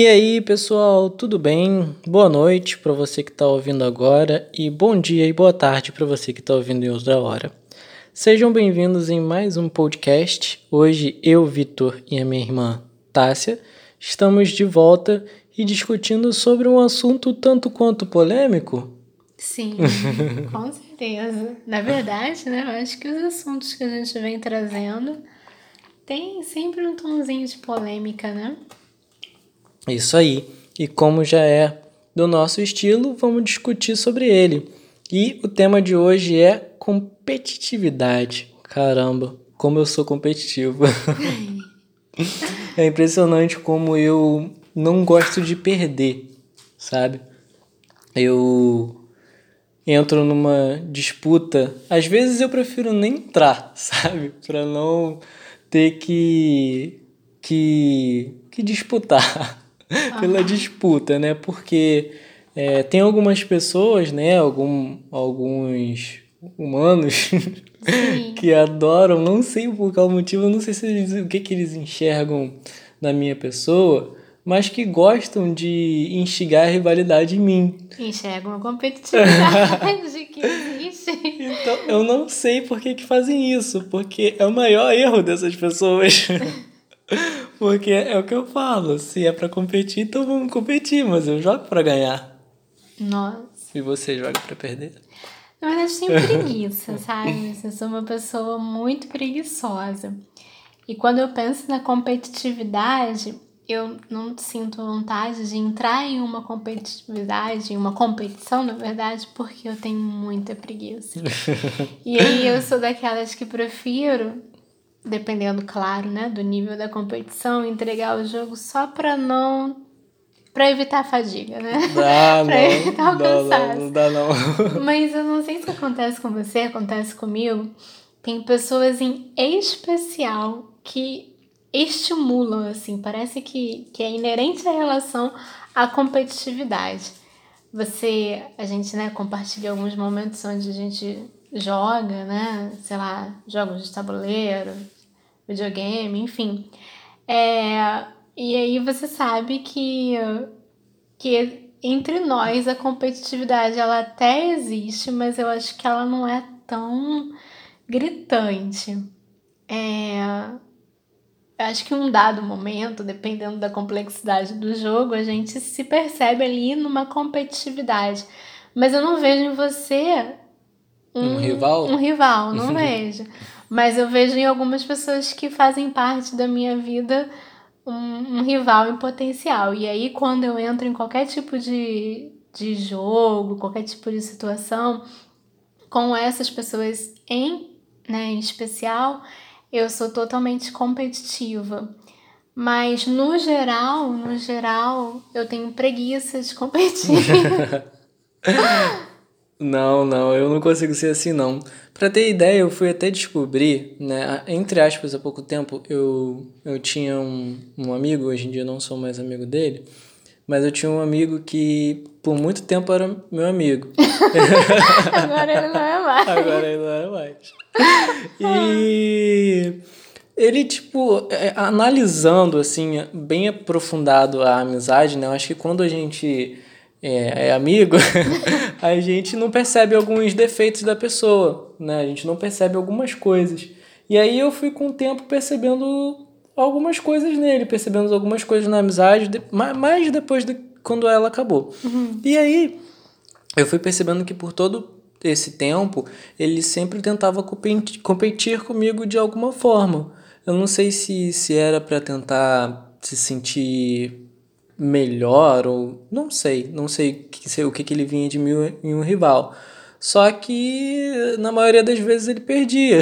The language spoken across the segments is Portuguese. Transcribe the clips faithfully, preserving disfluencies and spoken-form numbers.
E aí, pessoal, tudo bem? Boa noite para você que está ouvindo agora e bom dia e boa tarde para você que está ouvindo em outra hora. Sejam bem-vindos em mais um podcast. Hoje eu, Vitor, e a minha irmã Tássia estamos de volta e discutindo sobre um assunto tanto quanto polêmico. Sim, com certeza. Na verdade, né, eu acho que os assuntos que a gente vem trazendo tem sempre um tomzinho de polêmica, né? Isso aí. E como já é do nosso estilo, vamos discutir sobre ele. E o tema de hoje é competitividade. Caramba, como eu sou competitivo. É impressionante como eu não gosto de perder, sabe? Eu entro numa disputa. Às vezes eu prefiro nem entrar, sabe? Pra não ter que, que, que disputar. Uhum. Pela disputa, né? Porque é, tem algumas pessoas, né? Algum, alguns humanos que adoram. Não sei por qual motivo, não sei se eles, o que, que eles enxergam na minha pessoa, mas que gostam de instigar a rivalidade em mim. Enxergam a competitividade que existe. Então, eu não sei por que que fazem isso, porque é o maior erro dessas pessoas. Porque é o que eu falo, se é pra competir, então vamos competir, mas eu jogo pra ganhar. Nossa. E você joga pra perder? Na verdade, eu tenho preguiça, sabe? Eu sou uma pessoa muito preguiçosa. E quando eu penso na competitividade, eu não sinto vontade de entrar em uma competitividade, em uma competição, na verdade, porque eu tenho muita preguiça. E aí eu sou daquelas que prefiro, dependendo, claro, né, do nível da competição, entregar o jogo só pra não... pra evitar a fadiga, né? Dá, pra não, evitar o cansaço. Não dá, não. Mas eu não sei se acontece com você, acontece comigo. Tem pessoas em especial que estimulam, assim, parece que, que é inerente à relação à competitividade. Você, a gente, né, compartilha alguns momentos onde a gente joga, né, sei lá, jogos de tabuleiro, videogame, enfim. É, e aí você sabe que, que entre nós a competitividade, ela até existe, mas eu acho que ela não é tão gritante. É... Acho que em um dado momento, dependendo da complexidade do jogo, a gente se percebe ali numa competitividade. Mas eu não vejo em você um, um rival. Um rival, não vejo. Mas eu vejo em algumas pessoas que fazem parte da minha vida um, um rival em potencial. E aí, quando eu entro em qualquer tipo de, de jogo, qualquer tipo de situação, com essas pessoas em, né, em especial... Eu sou totalmente competitiva, mas no geral, no geral, eu tenho preguiça de competir. Não, não, eu não consigo ser assim, não. Pra ter ideia, eu fui até descobrir, né, entre aspas, há pouco tempo, eu, eu tinha um, um amigo, hoje em dia eu não sou mais amigo dele, mas eu tinha um amigo que por muito tempo era meu amigo. Agora ele não é mais. Agora ele não é mais. E ele, tipo, analisando, assim, bem aprofundado a amizade, né? Eu acho que quando a gente é, é amigo, a gente não percebe alguns defeitos da pessoa, né? A gente não percebe algumas coisas. E aí eu fui com o tempo percebendo... algumas coisas nele, percebemos algumas coisas na amizade, mais depois de quando ela acabou. Uhum. E aí, eu fui percebendo que por todo esse tempo, ele sempre tentava competir comigo de alguma forma. Eu não sei se, se era para tentar se sentir melhor ou... Não sei, não sei o que, que ele vinha de mim em um rival. Só que, na maioria das vezes, ele perdia.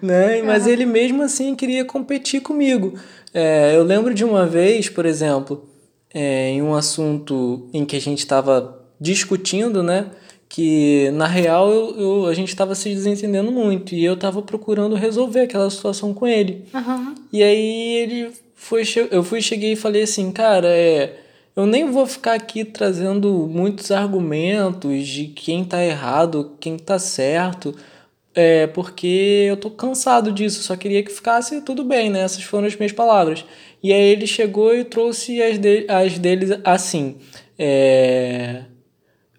Né? Mas ele mesmo assim queria competir comigo. É, eu lembro de uma vez, por exemplo, é, em um assunto em que a gente estava discutindo, né? Que na real eu, eu, a gente estava se desentendendo muito e eu estava procurando resolver aquela situação com ele. Uhum. E aí ele foi, eu fui, cheguei e falei assim, cara, é, eu nem vou ficar aqui trazendo muitos argumentos de quem tá errado, quem tá certo. É, porque eu tô cansado disso, só queria que ficasse tudo bem, né? Essas foram as minhas palavras. E aí ele chegou e trouxe as, de, as deles assim. É,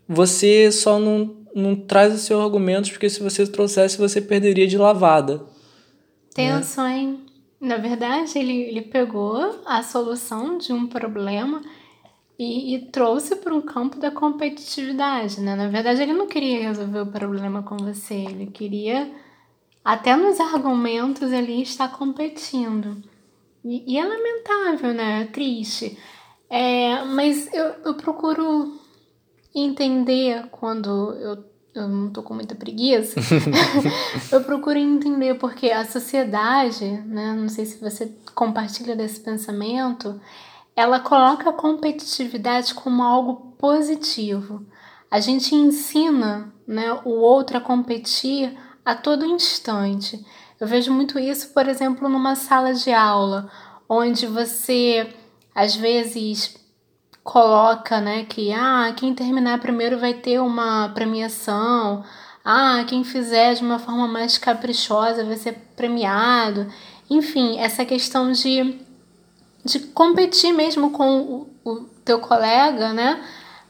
você só não, não traz os seus argumentos, porque se você trouxesse, você perderia de lavada. Tenso, né? Hein? Na verdade, ele, ele pegou a solução de um problema e, e trouxe para um campo da competitividade, né? Na verdade, ele não queria resolver o problema com você, ele queria, até nos argumentos, ele estar competindo. E, e é lamentável, né? É triste. É, mas eu, eu procuro entender quando eu, eu não tô com muita preguiça. Eu procuro entender porque a sociedade, né, não sei se você compartilha desse pensamento, ela coloca a competitividade como algo positivo. A gente ensina, né, o outro a competir a todo instante. Eu vejo muito isso, por exemplo, numa sala de aula, onde você, às vezes, coloca, né, que ah, quem terminar primeiro vai ter uma premiação, ah, quem fizer de uma forma mais caprichosa vai ser premiado. Enfim, essa questão de, de competir mesmo com o, o teu colega, né,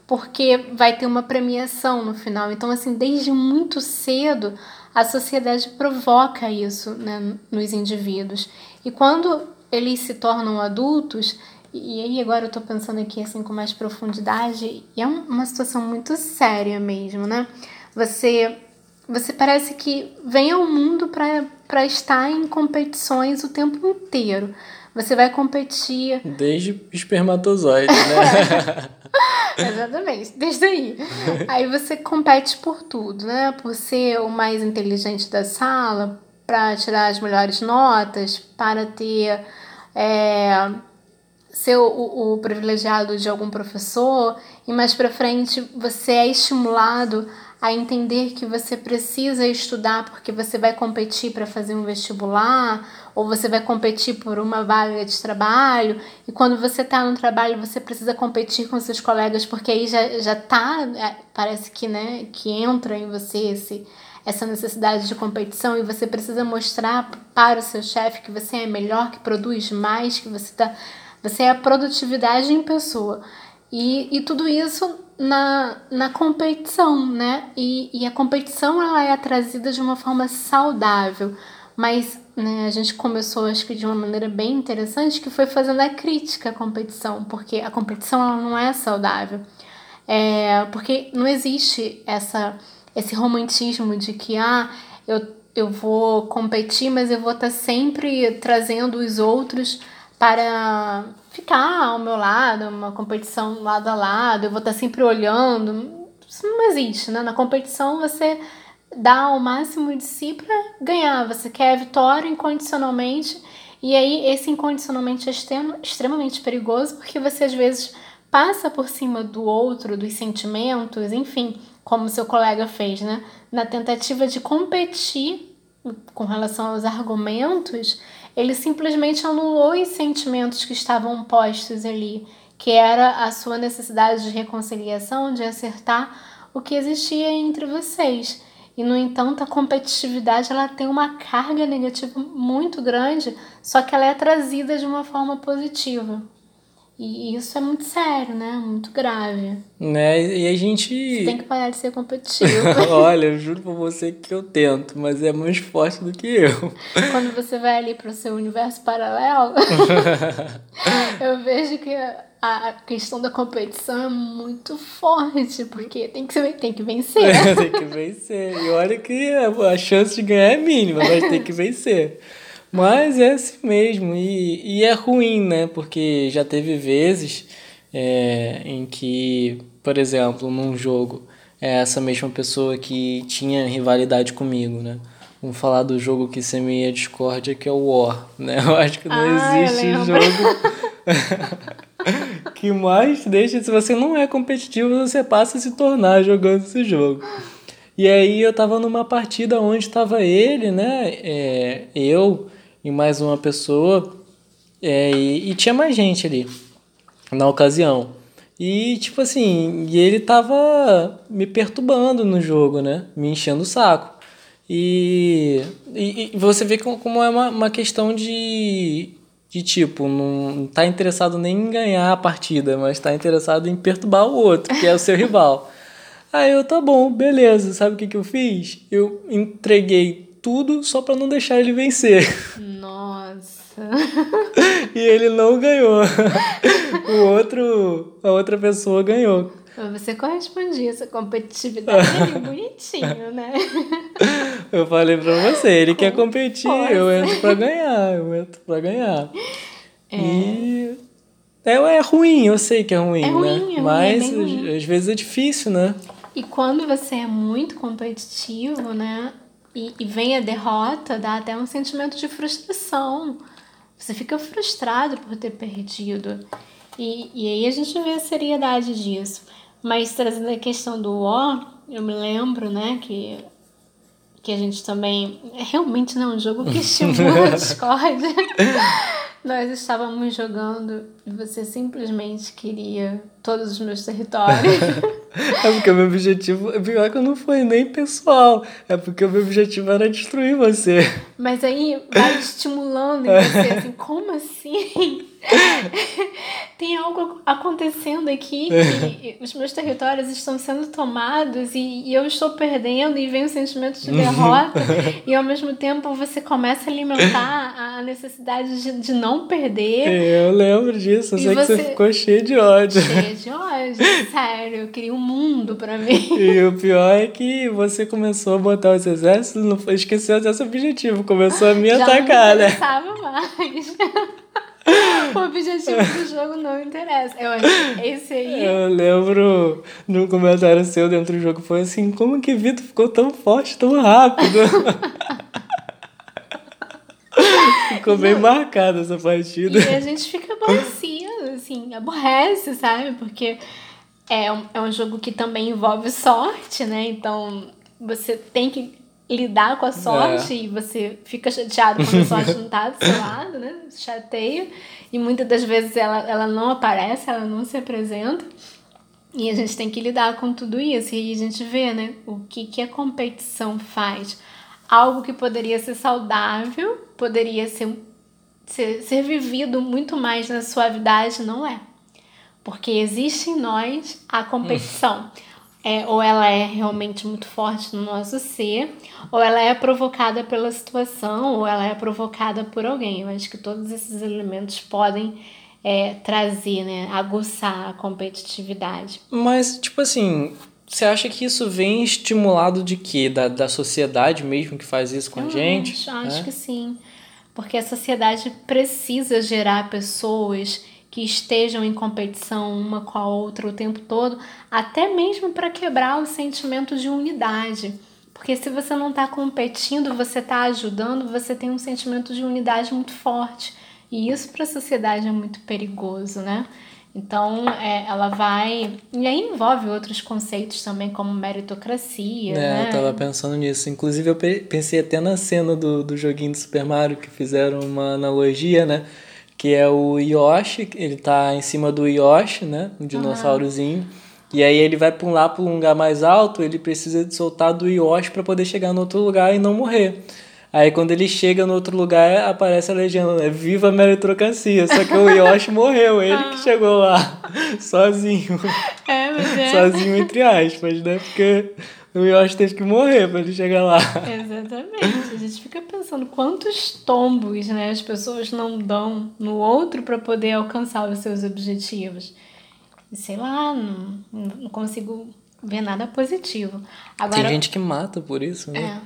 porque vai ter uma premiação no final. Então, assim, desde muito cedo, a sociedade provoca isso, né, nos indivíduos. E quando eles se tornam adultos, e aí agora eu tô pensando aqui assim com mais profundidade, e é uma situação muito séria mesmo, né? Você, você parece que vem ao mundo para estar em competições o tempo inteiro. Você vai competir... Desde espermatozoide, né? Exatamente, desde aí. Aí você compete por tudo, né? Por ser o mais inteligente da sala, para tirar as melhores notas, para ter... É... ser o, o privilegiado de algum professor, e mais para frente você é estimulado a entender que você precisa estudar porque você vai competir para fazer um vestibular, ou você vai competir por uma vaga de trabalho, e quando você está no trabalho você precisa competir com seus colegas, porque aí já, já tá, parece que, né, que entra em você esse, essa necessidade de competição, e você precisa mostrar para o seu chefe que você é melhor, que produz mais, que você está... Você é a produtividade em pessoa. E, e tudo isso na, na competição, né? E, e a competição, ela é trazida de uma forma saudável. Mas, né, a gente começou, acho que de uma maneira bem interessante, que foi fazendo a crítica à competição. Porque a competição, ela não é saudável. É, porque não existe essa, esse romantismo de que, ah, eu, eu vou competir, mas eu vou estar sempre trazendo os outros... para ficar ao meu lado, uma competição lado a lado, eu vou estar sempre olhando. Isso não existe, né? Na competição você dá o máximo de si para ganhar, você quer a vitória incondicionalmente, e aí esse incondicionalmente é extremamente perigoso, porque você às vezes passa por cima do outro, dos sentimentos, enfim, como seu colega fez, né? Na tentativa de competir com relação aos argumentos, ele simplesmente anulou os sentimentos que estavam postos ali, que era a sua necessidade de reconciliação, de acertar o que existia entre vocês. E, no entanto, a competitividade, ela tem uma carga negativa muito grande, só que ela é trazida de uma forma positiva. E isso é muito sério, né? Muito grave. Né? E a gente... Você tem que parar de ser competitivo. Olha, eu juro por você que eu tento, mas é mais forte do que eu. Quando você vai ali para o seu universo paralelo, eu vejo que a questão da competição é muito forte, porque tem que, tem que vencer. Tem que vencer. E olha que a chance de ganhar é mínima, mas tem que vencer. Mas é assim mesmo, e, e é ruim, né? Porque já teve vezes é, em que, por exemplo, num jogo, é essa mesma pessoa que tinha rivalidade comigo, né? Vamos falar do jogo que semeia discórdia, que é o War, né? Eu acho que não ah, existe jogo que mais deixa... Se você não é competitivo, você passa a se tornar jogando esse jogo. E aí eu tava numa partida onde tava ele, né? É, eu... e mais uma pessoa, é, e, e tinha mais gente ali, na ocasião. E, tipo assim, e ele tava me perturbando no jogo, né? Me enchendo o saco. E, e, e você vê como é uma, uma questão de, que, tipo, não tá interessado nem em ganhar a partida, mas tá interessado em perturbar o outro, que é o seu rival. Aí eu, tá bom, beleza, sabe o que que eu fiz? Eu entreguei tudo só pra não deixar ele vencer. Nossa! E ele não ganhou. O outro, a outra pessoa ganhou. Você correspondia essa competitividade ali, bonitinho, né? Eu falei pra você, ele Com quer competir, força. eu entro pra ganhar, eu entro pra ganhar. É. E é, é ruim, eu sei que é ruim, é ruim né? É Mas ruim, é ruim. Às vezes é difícil, né? E quando você é muito competitivo, né? E, e vem a derrota, dá até um sentimento de frustração. Você fica frustrado por ter perdido. E, e aí a gente vê a seriedade disso. Mas trazendo a questão do War, eu me lembro, né, que, que a gente também... Realmente não é um jogo que estimula a discórdia. Nós estávamos jogando e você simplesmente queria todos os meus territórios. É porque o meu objetivo... Pior que eu não fui nem pessoal. É porque o meu objetivo era destruir você. Mas aí vai estimulando em você, assim, como assim? Tem algo acontecendo aqui que os meus territórios estão sendo tomados e, e eu estou perdendo e vem um sentimento de derrota e ao mesmo tempo você começa a alimentar a necessidade de, de não perder. Eu lembro disso, eu sei você... que você ficou cheio de ódio. Cheio de ódio, sério, eu queria um mundo pra mim. E o pior é que você começou a botar os exércitos, não esqueceu desse objetivo, começou a me Já atacar, né? Já não mais. O objetivo do jogo não interessa. Eu acho que esse aí... Eu lembro no comentário seu dentro do jogo, foi assim, como que Vitor ficou tão forte, tão rápido? Ficou não. bem marcada essa partida. E a gente fica aborrecido, assim, aborrece, sabe? Porque é um, é um jogo que também envolve sorte, né? Então, você tem que... lidar com a sorte é. E você fica chateado quando a sorte não tá do seu lado, né? Chateia. E muitas das vezes ela, ela não aparece, ela não se apresenta. E a gente tem que lidar com tudo isso. E a gente vê, né? O que, que a competição faz. Algo que poderia ser saudável, poderia ser, ser, ser vivido muito mais na suavidade, não é. Porque existe em nós a competição. É, ou ela é realmente muito forte no nosso ser, ou ela é provocada pela situação, ou ela é provocada por alguém. Eu acho que todos esses elementos podem é, trazer, né, aguçar a competitividade. Mas, tipo assim, você acha que isso vem estimulado de quê? Da, da sociedade mesmo que faz isso com Eu a gente? Acho, né? acho que sim. Porque a sociedade precisa gerar pessoas... que estejam em competição uma com a outra o tempo todo, até mesmo para quebrar o sentimento de unidade. Porque se você não está competindo, você está ajudando, você tem um sentimento de unidade muito forte. E isso para a sociedade é muito perigoso, né? Então, é, ela vai... E aí envolve outros conceitos também, como meritocracia, é, né? Eu tava pensando nisso. Inclusive, eu pensei até na cena do, do joguinho do Super Mario, que fizeram uma analogia, né? Que é o Yoshi, ele tá em cima do Yoshi, né? Um dinossaurozinho. Ah. E aí ele vai pra um, lá, pra um lugar mais alto, ele precisa de soltar do Yoshi pra poder chegar no outro lugar e não morrer. Aí quando ele chega no outro lugar, aparece a legenda, né? Viva a meritocracia! Só que o Yoshi morreu, ele ah. que chegou lá, sozinho. É, mas é. Sozinho entre aspas, né? Porque... o Yoshi teve que morrer pra ele chegar lá. Exatamente. A gente fica pensando quantos tombos, né, as pessoas não dão no outro pra poder alcançar os seus objetivos. Sei lá, não, não consigo ver nada positivo. Agora, tem gente que mata por isso, né?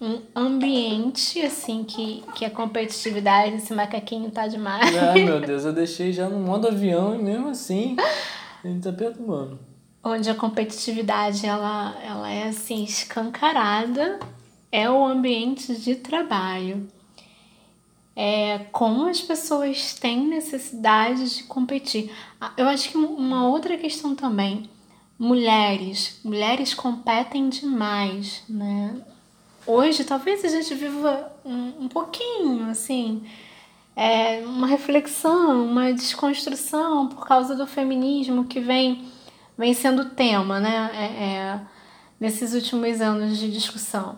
É. Um ambiente, assim, que, que a competitividade, esse macaquinho tá demais. Ah, meu Deus, eu deixei já no modo avião e mesmo assim a gente tá perturbando. Onde a competitividade ela, ela é assim escancarada, é o ambiente de trabalho. É como as pessoas têm necessidade de competir. Eu acho que uma outra questão também, mulheres. Mulheres competem demais, né? Hoje talvez a gente viva um, um pouquinho assim... É uma reflexão, uma desconstrução por causa do feminismo que vem... vem sendo tema, né, é, é, nesses últimos anos de discussão.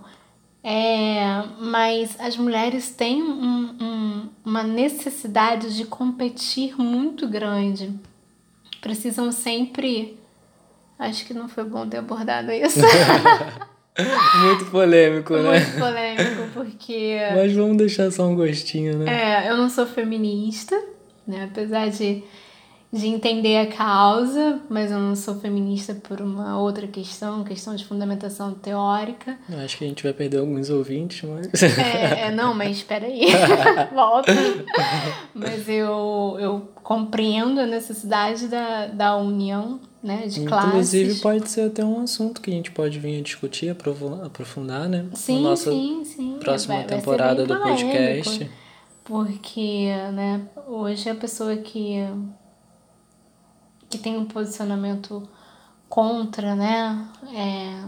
É, mas as mulheres têm um, um, uma necessidade de competir muito grande. Precisam sempre... Acho que não foi bom ter abordado isso. Muito polêmico, né? Muito polêmico, porque... Mas vamos deixar só um gostinho, né? É, eu não sou feminista, né? Apesar de, de entender a causa, mas eu não sou feminista por uma outra questão, questão de fundamentação teórica. Eu acho que a gente vai perder alguns ouvintes, mas... É, é não, mas espera aí, volta. Mas eu, eu compreendo a necessidade da, da união, né, de classes. Inclusive pode ser até um assunto que a gente pode vir a discutir, aprofundar, né? Sim, na nossa sim, sim. próxima vai, vai temporada do podcast. Porque, né, hoje a pessoa que, que tem um posicionamento contra, né, é,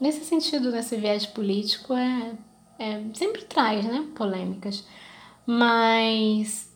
nesse sentido, nesse viés político, é, é, sempre traz, né, polêmicas. Mas...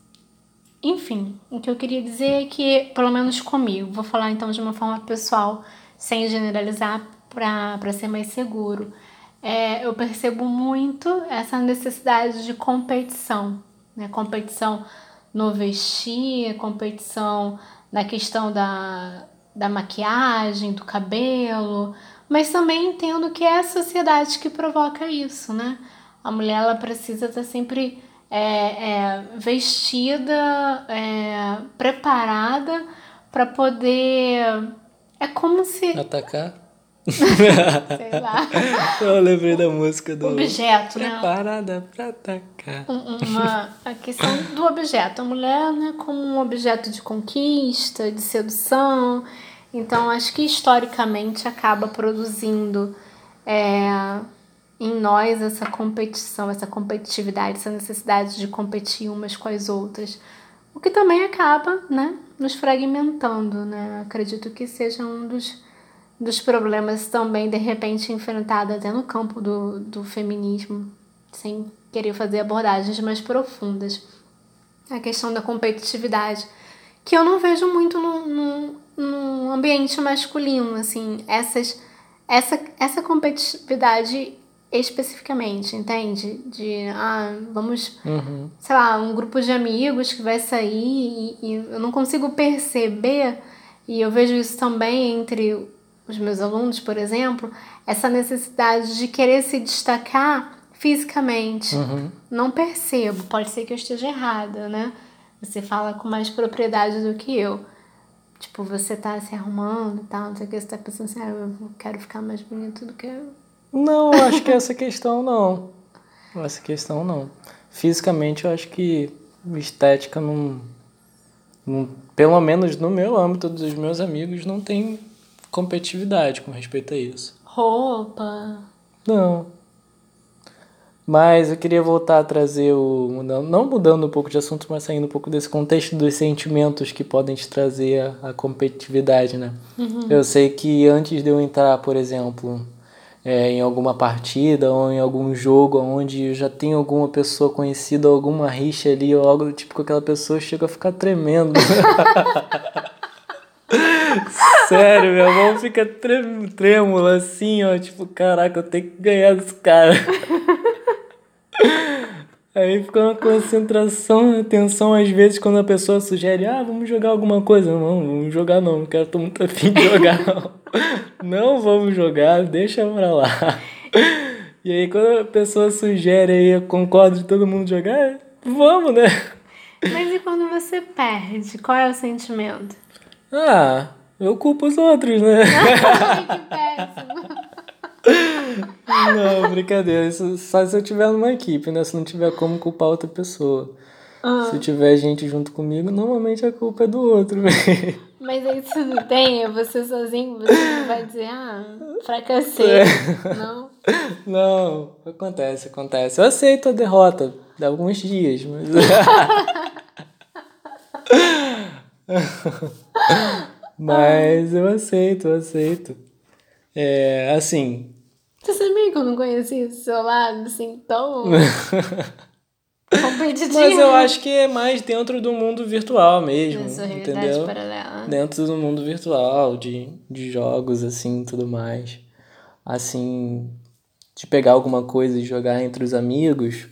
Enfim, o que eu queria dizer é que, pelo menos comigo, vou falar então de uma forma pessoal, sem generalizar, para ser mais seguro. É, eu percebo muito essa necessidade de competição, né? Competição no vestir, competição na questão da, da maquiagem, do cabelo, mas também entendo que é a sociedade que provoca isso, né? A mulher, ela precisa estar sempre... É, é, vestida, é, preparada para poder... É como se... Atacar? Sei lá. Eu lembrei da música do... Objeto, preparada, né? Preparada para atacar. Uma, a questão do objeto. A mulher, né, como um objeto de conquista, de sedução. Então, acho que historicamente acaba produzindo... É, em nós essa competição, essa competitividade, essa necessidade de competir umas com as outras, o que também acaba, né, nos fragmentando, né? Acredito que seja um dos, dos problemas também, de repente, enfrentado até no campo do, do feminismo, sem querer fazer abordagens mais profundas. A questão da competitividade, que eu não vejo muito no, no, no ambiente masculino, assim, essas, essa, essa competitividade... especificamente, entende? De, ah, vamos, uhum. sei lá, um grupo de amigos que vai sair e, e eu não consigo perceber, e eu vejo isso também entre os meus alunos, por exemplo, essa necessidade de querer se destacar fisicamente. Uhum. Não percebo, pode ser que eu esteja errada, né? Você fala com mais propriedade do que eu. Tipo, você tá se arrumando e tal, não sei o que, você tá pensando assim, ah, eu quero ficar mais bonito do que eu. Não, acho que essa questão não. Essa questão não. Fisicamente, eu acho que estética não, não... Pelo menos no meu âmbito dos meus amigos, não tem competitividade com respeito a isso. Roupa? Não. Mas eu queria voltar a trazer o... Não mudando um pouco de assunto, mas saindo um pouco desse contexto dos sentimentos que podem te trazer a competitividade, né? Uhum. Eu sei que antes de eu entrar, por exemplo... É, em alguma partida ou em algum jogo onde eu já tenho alguma pessoa conhecida, alguma rixa ali ou algo do tipo, que aquela pessoa chega a ficar tremendo. Sério, minha mão fica trem- trêmula assim, ó, tipo, caraca, eu tenho que ganhar desse cara. Aí fica uma concentração, uma tensão, às vezes, quando a pessoa sugere, ah, vamos jogar alguma coisa. Não, não vamos jogar não, não quero, tô muito afim de jogar não. Não vamos jogar, deixa pra lá. E aí quando a pessoa sugere, aí eu concordo de todo mundo jogar, vamos, né? Mas e quando você perde, qual é o sentimento? Ah, eu culpo os outros, né? Que péssimo. Não, brincadeira. Isso só se eu tiver numa equipe, né? Se não tiver como culpar outra pessoa. Ah. Se tiver gente junto comigo, normalmente a culpa é do outro. Mas aí se não tem, é você sozinho, você não vai dizer, ah, fracassei. É. Não? Não, acontece, acontece. Eu aceito a derrota de alguns dias, mas... mas eu aceito, eu aceito. É, assim... Você sabia que eu não conhecia esse seu lado, assim, tão competitivo? Mas eu acho que é mais dentro do mundo virtual mesmo, essa entendeu? Paralela. Dentro do mundo virtual, de, de jogos, assim, tudo mais. Assim, de pegar alguma coisa e jogar entre os amigos,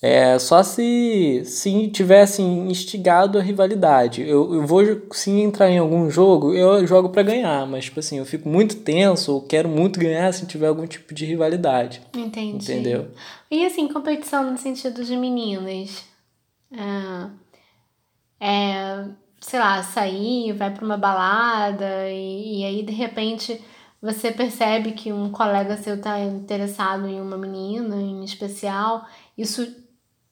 é, só se, se tivesse instigado a rivalidade. Eu, eu vou, se entrar em algum jogo, eu jogo para ganhar, mas tipo assim, eu fico muito tenso, ou quero muito ganhar se tiver algum tipo de rivalidade. Entendi. Entendeu? E assim, competição no sentido de meninas? Ah, é, sei lá, sair, vai para uma balada e, e aí de repente você percebe que um colega seu tá interessado em uma menina em especial, isso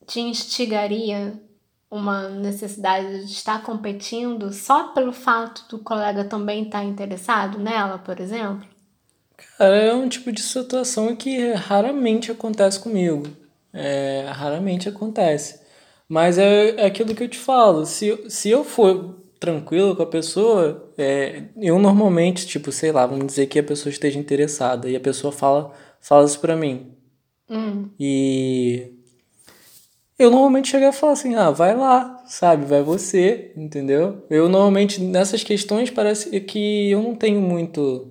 te instigaria uma necessidade de estar competindo só pelo fato do colega também estar interessado nela, por exemplo? Cara, é um tipo de situação que raramente acontece comigo. É, raramente acontece. Mas é aquilo que eu te falo, se, se eu for tranquilo com a pessoa, é, eu normalmente, tipo, sei lá, vamos dizer que a pessoa esteja interessada e a pessoa fala, fala isso pra mim. Hum. E eu normalmente chego a falar assim, ah, vai lá, sabe, vai você, entendeu? Eu normalmente, nessas questões, parece que eu não tenho muito...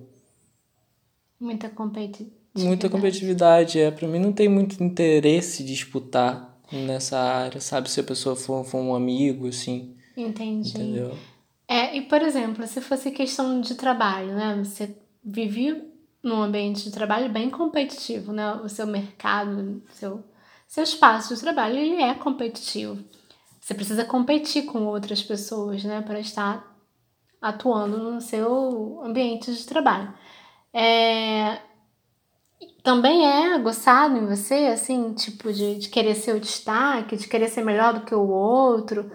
Muita competitividade. Muita competitividade, é, pra mim não tem muito interesse de disputar nessa área, sabe? Se a pessoa for, for um amigo, assim. Entendi. Entendeu? É, e, por exemplo, se fosse questão de trabalho, né? Você vivia num ambiente de trabalho bem competitivo, né? O seu mercado, seu, seu espaço de trabalho, ele é competitivo. Você precisa competir com outras pessoas, né? Para estar atuando no seu ambiente de trabalho. É... Também é aguçado em você, assim, tipo, de, de querer ser o destaque, de querer ser melhor do que o outro.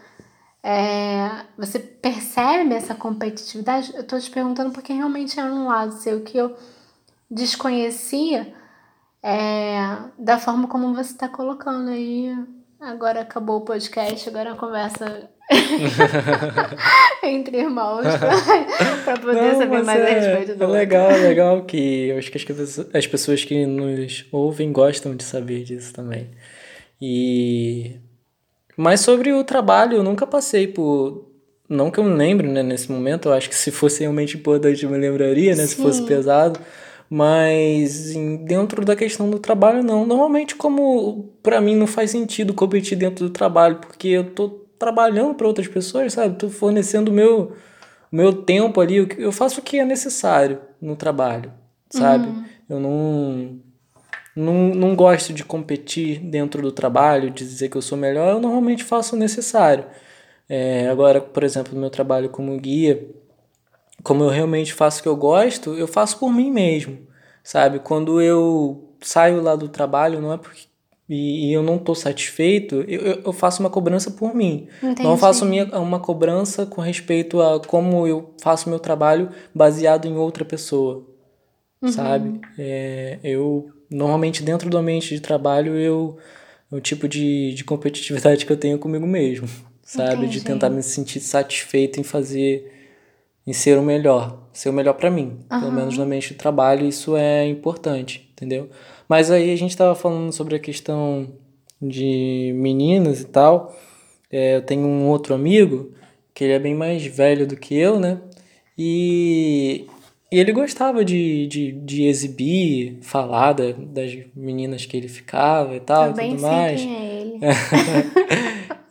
É, você percebe essa competitividade? Eu tô te perguntando porque realmente era um lado seu que eu desconhecia, é, da forma como você tá colocando aí. Agora acabou o podcast, agora a conversa entre irmãos para poder não, saber mais é, a respeito do é legal, é legal que eu acho que as pessoas que nos ouvem gostam de saber disso também. E mas sobre o trabalho, eu nunca passei por, não que eu me lembre, né, nesse momento. Eu acho que se fosse realmente importante eu me lembraria, né? Sim. Se fosse pesado. Mas dentro da questão do trabalho, não. Normalmente, como pra mim não faz sentido competir dentro do trabalho, porque eu tô trabalhando para outras pessoas, sabe? Tô fornecendo o meu, meu tempo ali. Eu faço o que é necessário no trabalho, sabe? Uhum. Eu não, não, não gosto de competir dentro do trabalho, de dizer que eu sou melhor. Eu normalmente faço o necessário. É, agora, por exemplo, no meu trabalho como guia, como eu realmente faço o que eu gosto, eu faço por mim mesmo, sabe? Quando eu saio lá do trabalho, não é porque e, e eu não estou satisfeito, eu, eu faço uma cobrança por mim. Entendi. Não faço minha, uma cobrança com respeito a como eu faço meu trabalho baseado em outra pessoa, uhum. Sabe? É, eu, normalmente, dentro do ambiente de trabalho, eu, é o tipo de, de competitividade que eu tenho comigo mesmo, sabe? Entendi. De tentar me sentir satisfeito em fazer... em ser o melhor, ser o melhor pra mim, uhum. Pelo menos no ambiente de trabalho, isso é importante, entendeu? Mas aí a gente tava falando sobre a questão de meninas e tal, é, eu tenho um outro amigo, que ele é bem mais velho do que eu, né, e, e ele gostava de, de, de exibir, falar da, das meninas que ele ficava e tal, eu e tudo mais. Eu bem sei quem é ele.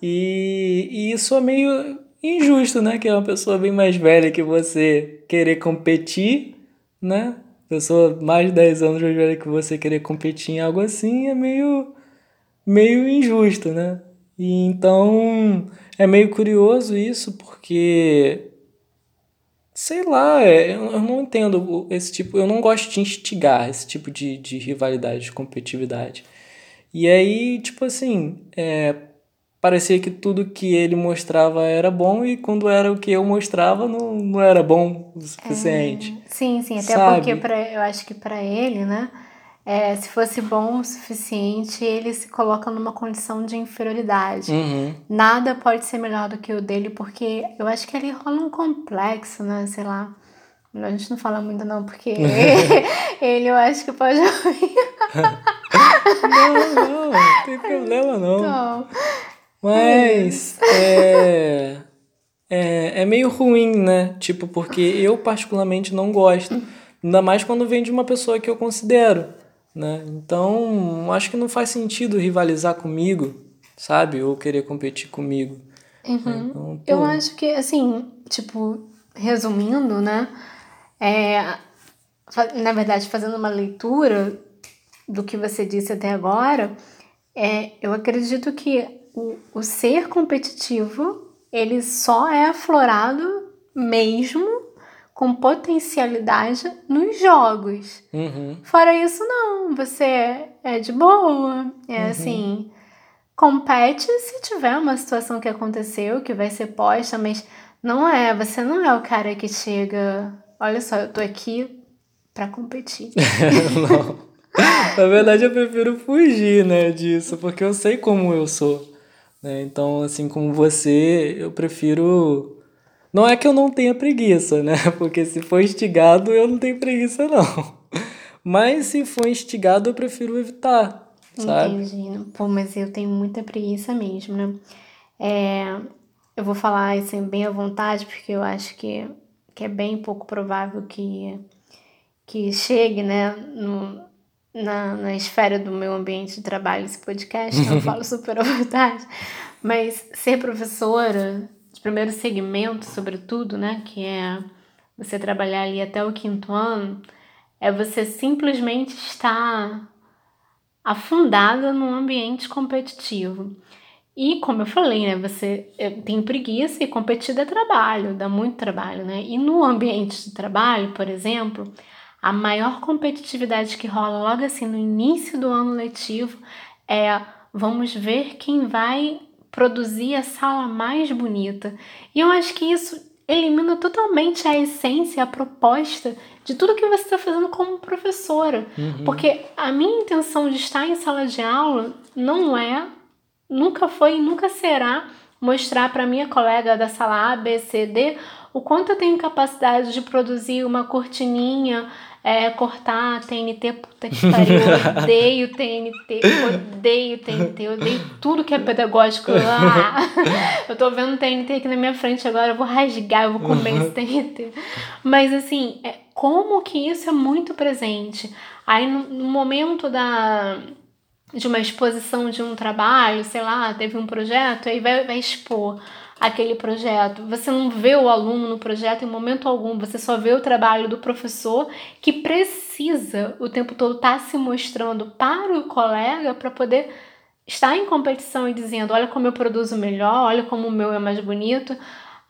e, e isso é meio... injusto, né? Que é uma pessoa bem mais velha que você querer competir, né? Pessoa mais de dez anos mais velha que você querer competir em algo assim é meio, meio injusto, né? E então é meio curioso isso porque, sei lá, eu não entendo esse tipo... Eu não gosto de instigar esse tipo de, de rivalidade, de competitividade. E aí, tipo assim... É, parecia que tudo que ele mostrava era bom e quando era o que eu mostrava não, não era bom o suficiente. É, sim, sim. Até sabe? Porque pra, eu acho que para ele, né? É, se fosse bom o suficiente, ele se coloca numa condição de inferioridade. Uhum. Nada pode ser melhor do que o dele, porque eu acho que ali rola um complexo, né? Sei lá. A gente não fala muito não, porque ele, ele eu acho que pode ouvir. Não, não, não tem problema não. Então, mas é, é, é meio ruim, né? Tipo, porque eu particularmente não gosto. Ainda mais quando vem de uma pessoa que eu considero. né? Então, acho que não faz sentido rivalizar comigo, sabe? Ou querer competir comigo. Uhum. Então, eu acho que, assim, tipo, resumindo, né? É, na verdade, fazendo uma leitura do que você disse até agora, é, eu acredito que o, o ser competitivo, ele só é aflorado mesmo com potencialidade nos jogos. Uhum. Fora isso, não. Você é de boa. É uhum. assim... Compete se tiver uma situação que aconteceu, que vai ser posta, mas não é, você não é o cara que chega... Olha só, eu tô aqui pra competir. Não. Na verdade, eu prefiro fugir, né, disso, porque eu sei como eu sou. Né? Então, assim, como você, eu prefiro... Não é que eu não tenha preguiça, né? Porque se for instigado, eu não tenho preguiça, não. Mas se for instigado, eu prefiro evitar. Sabe? Entendi. Pô, mas eu tenho muita preguiça mesmo, né? É, eu vou falar isso assim, bem à vontade, porque eu acho que, que é bem pouco provável que, que chegue, né, no, na, na esfera do meu ambiente de trabalho esse podcast, então eu falo super à vontade. Mas ser professora, de primeiro segmento, sobretudo, né, que é você trabalhar ali até o quinto ano, é você simplesmente estar... afundada num ambiente competitivo. E, como eu falei, né, você tem preguiça e competir dá trabalho, dá muito trabalho, né? E no ambiente de trabalho, por exemplo, a maior competitividade que rola logo assim no início do ano letivo é vamos ver quem vai produzir a sala mais bonita. E eu acho que isso elimina totalmente a essência, a proposta de tudo que você está fazendo como professora. Uhum. Porque a minha intenção de estar em sala de aula não é, nunca foi e nunca será mostrar para minha colega da sala A, B, C, D o quanto eu tenho capacidade de produzir uma cortininha, é, cortar T N T, puta que pariu, eu odeio T N T, odeio T N T, odeio tudo que é pedagógico lá. Eu tô vendo T N T aqui na minha frente agora, eu vou rasgar, eu vou comer esse T N T. Mas assim, é, como que isso é muito presente? Aí no, no momento da... de uma exposição de um trabalho, sei lá, teve um projeto, aí vai, vai expor aquele projeto. Você não vê o aluno no projeto em momento algum, você só vê o trabalho do professor que precisa o tempo todo estar se mostrando para o colega para poder estar em competição e dizendo, olha como eu produzo melhor, olha como o meu é mais bonito.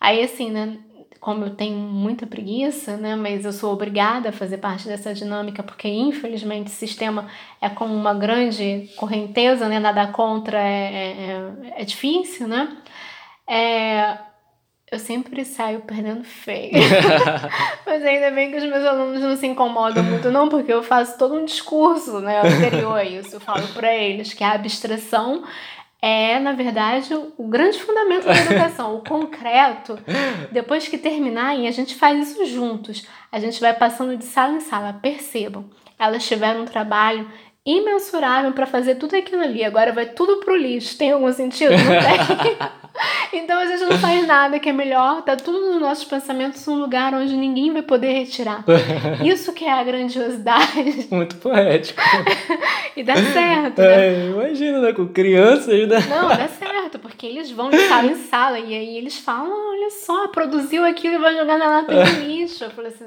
Aí assim, né, como eu tenho muita preguiça, né, mas eu sou obrigada a fazer parte dessa dinâmica, porque infelizmente o sistema é como uma grande correnteza, né, nada contra é, é, é difícil, né? É, eu sempre saio perdendo feio. Mas ainda bem que os meus alunos não se incomodam muito não, porque eu faço todo um discurso, né, anterior a isso. Eu falo para eles que a abstração é, na verdade, o grande fundamento da educação. O concreto, depois que terminarem, a gente faz isso juntos. A gente vai passando de sala em sala. Percebam, elas tiveram um trabalho imensurável para fazer tudo aquilo ali. Agora vai tudo pro lixo. Tem algum sentido? Não tem? Então a gente não faz nada que é melhor. Tá tudo nos nossos pensamentos num lugar onde ninguém vai poder retirar. Isso que é a grandiosidade. Muito poético. E dá certo, né? É, imagina, né? Com crianças, né? Não, dá certo, porque eles vão de sala em sala e aí eles falam, olha só, produziu aquilo e vai jogar na lata de lixo. Eu falo assim,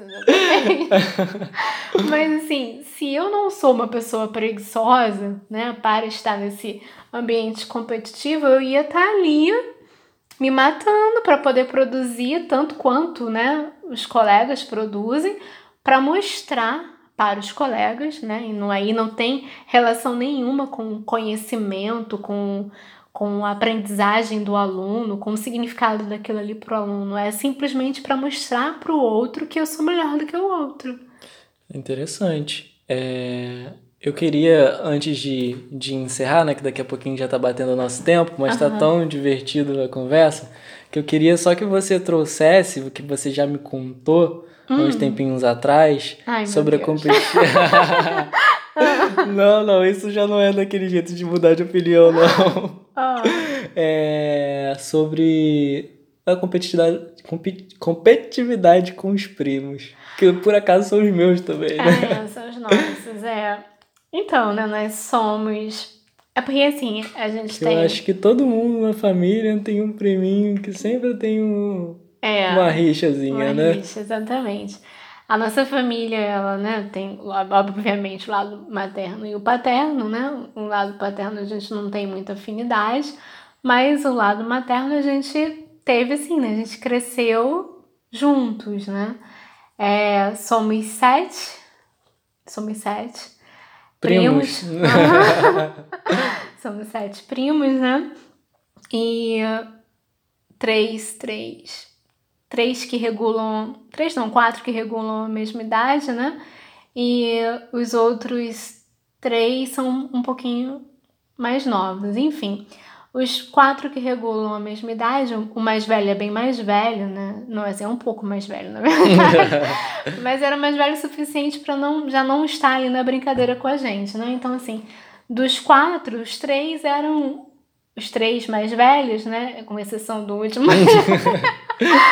mas assim, se eu não sou uma pessoa preguiçosa, preguiçosa, né, para estar nesse ambiente competitivo, eu ia estar ali me matando para poder produzir tanto quanto, né, os colegas produzem, para mostrar para os colegas, né, e não, aí não tem relação nenhuma com conhecimento, com, com a aprendizagem do aluno, com o significado daquilo ali para o aluno, é simplesmente para mostrar para o outro que eu sou melhor do que o outro. Interessante. É... Eu queria, antes de, de encerrar, né, que daqui a pouquinho já tá batendo o nosso tempo, mas uhum. tá tão divertido a conversa, que eu queria só que você trouxesse o que você já me contou hum. uns tempinhos atrás. Ai, sobre a competição. Não, não, isso já não é daquele jeito de mudar de opinião, não. Oh. É sobre a competitividade, compet, competitividade com os primos, que por acaso são os meus também, né? É, são os nossos, é... Então, né, nós somos... É porque, assim, a gente eu tem... Eu acho que todo mundo na família tem um priminho que sempre tem um... É, uma rixazinha, uma né? Uma rixa, exatamente. A nossa família, ela, né, tem, obviamente, o lado materno e o paterno, né? O lado paterno a gente não tem muita afinidade, mas o lado materno a gente teve, assim, né? A gente cresceu juntos, né? É, somos sete. Somos sete. Primos. primos. Somos sete primos, né? E três, três... Três que regulam... Três não, quatro que regulam a mesma idade, né? E os outros três são um pouquinho mais novos. Enfim, os quatro que regulam a mesma idade, o mais velho é bem mais velho, né? Não, assim, é um pouco mais velho, na verdade. Mas era mais velho o suficiente para não, já não estar ali na brincadeira com a gente, né? Então, assim, dos quatro, os três eram... Os três mais velhos, né? Com exceção do último.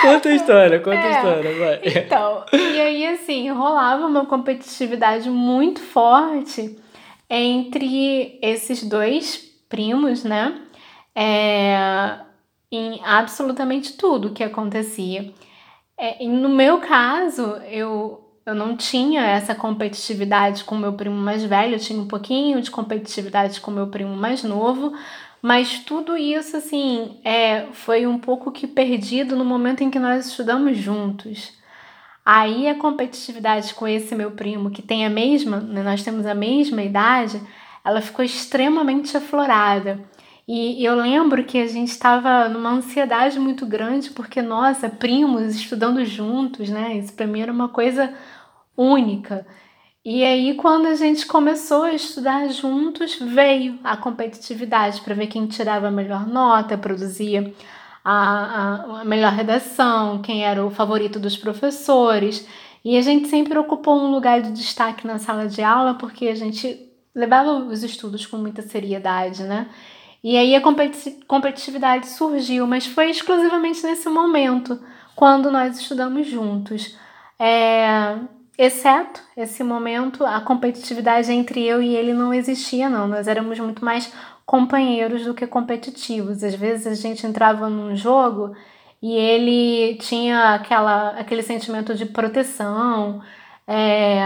Conta a história, conta é. a história, vai. Então, e aí, assim, rolava uma competitividade muito forte entre esses dois primos, né? É, em absolutamente tudo que acontecia. É, e no meu caso, eu... Eu não tinha essa competitividade com o meu primo mais velho, eu tinha um pouquinho de competitividade com o meu primo mais novo, mas tudo isso, assim, é, foi um pouco que perdido no momento em que nós estudamos juntos. Aí a competitividade com esse meu primo, que tem a mesma, né, nós temos a mesma idade, ela ficou extremamente aflorada. E eu lembro que a gente estava numa ansiedade muito grande, porque, nossa, primos estudando juntos, né? Isso para mim era uma coisa única. E aí, quando a gente começou a estudar juntos, veio a competitividade para ver quem tirava a melhor nota, produzia a, a, a melhor redação, quem era o favorito dos professores. E a gente sempre ocupou um lugar de destaque na sala de aula, porque a gente levava os estudos com muita seriedade, né? E aí a competitividade surgiu, mas foi exclusivamente nesse momento, quando nós estudamos juntos. É, exceto esse momento, a competitividade entre eu e ele não existia, não. Nós éramos muito mais companheiros do que competitivos. Às vezes a gente entrava num jogo e ele tinha aquela, aquele sentimento de proteção. É,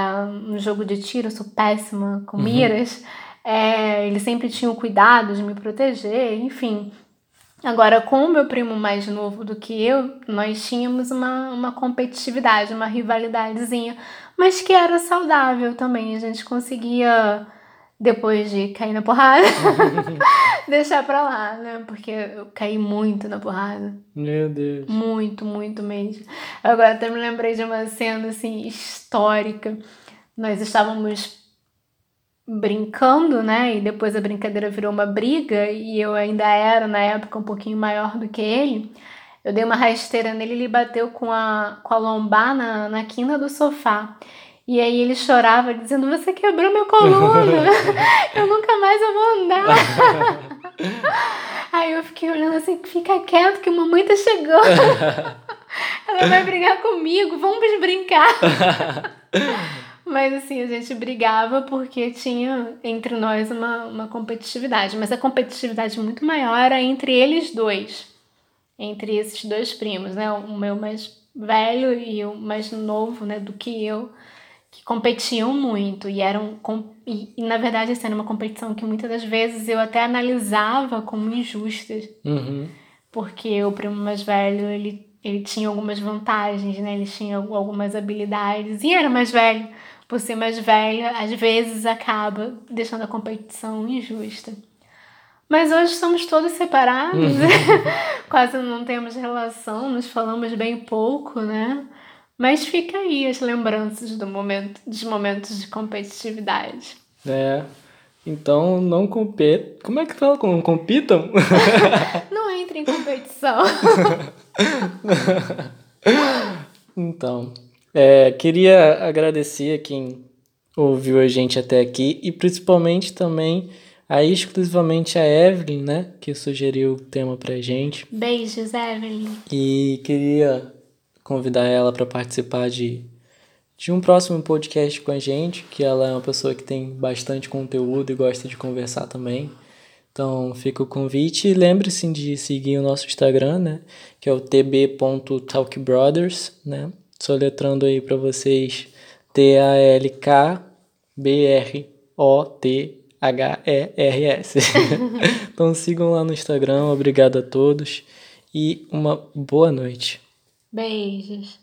um jogo de tiro, eu sou péssima com miras. Uhum. É, ele sempre tinha o cuidado de me proteger, enfim. Agora, com o meu primo mais novo do que eu, nós tínhamos uma, uma competitividade, uma rivalidadezinha, mas que era saudável também. A gente conseguia, depois de cair na porrada, deixar pra lá, né? Porque eu caí muito na porrada. Meu Deus. Muito, muito mesmo. Agora até me lembrei de uma cena, assim, histórica. Nós estávamos... brincando, né, e depois a brincadeira virou uma briga, e eu ainda era, na época, um pouquinho maior do que ele, eu dei uma rasteira nele, ele bateu com a, com a lombar na, na quina do sofá, e aí ele chorava, dizendo, você quebrou meu coluna, eu nunca mais eu vou andar. Aí eu fiquei olhando assim, fica quieto que mamãe tá chegando, ela vai brigar comigo, vamos brincar. Mas, assim, a gente brigava porque tinha entre nós uma, uma competitividade. Mas a competitividade muito maior era entre eles dois. Entre esses dois primos, né? O meu mais velho e o mais novo, né? Do que eu. Que competiam muito. E, eram, e, e na verdade, essa era uma competição que muitas das vezes eu até analisava como injusta. Uhum. Porque o primo mais velho, ele, ele tinha algumas vantagens, né? Ele tinha algumas habilidades. E era mais velho. Por ser mais velha, às vezes acaba deixando a competição injusta. Mas hoje somos todos separados, uhum. Quase não temos relação, nos falamos bem pouco, né? Mas fica aí as lembranças do momento, dos momentos de competitividade. É, então não competam. Como é que fala? Não compitam? Não entrem em competição. Então... É, queria agradecer a quem ouviu a gente até aqui e principalmente também, aí exclusivamente a Evelyn, né, que sugeriu o tema pra gente. Beijos, Evelyn. E queria convidar ela para participar de, Tinha um próximo podcast com a gente, que ela é uma pessoa que tem bastante conteúdo e gosta de conversar também. Então fica o convite e lembre-se de seguir o nosso Instagram, né? Que é o t b ponto talk brothers, né? Soletrando aí para vocês T A L K B R O T H E R S. Então sigam lá no Instagram. Obrigado a todos e uma boa noite. Beijos.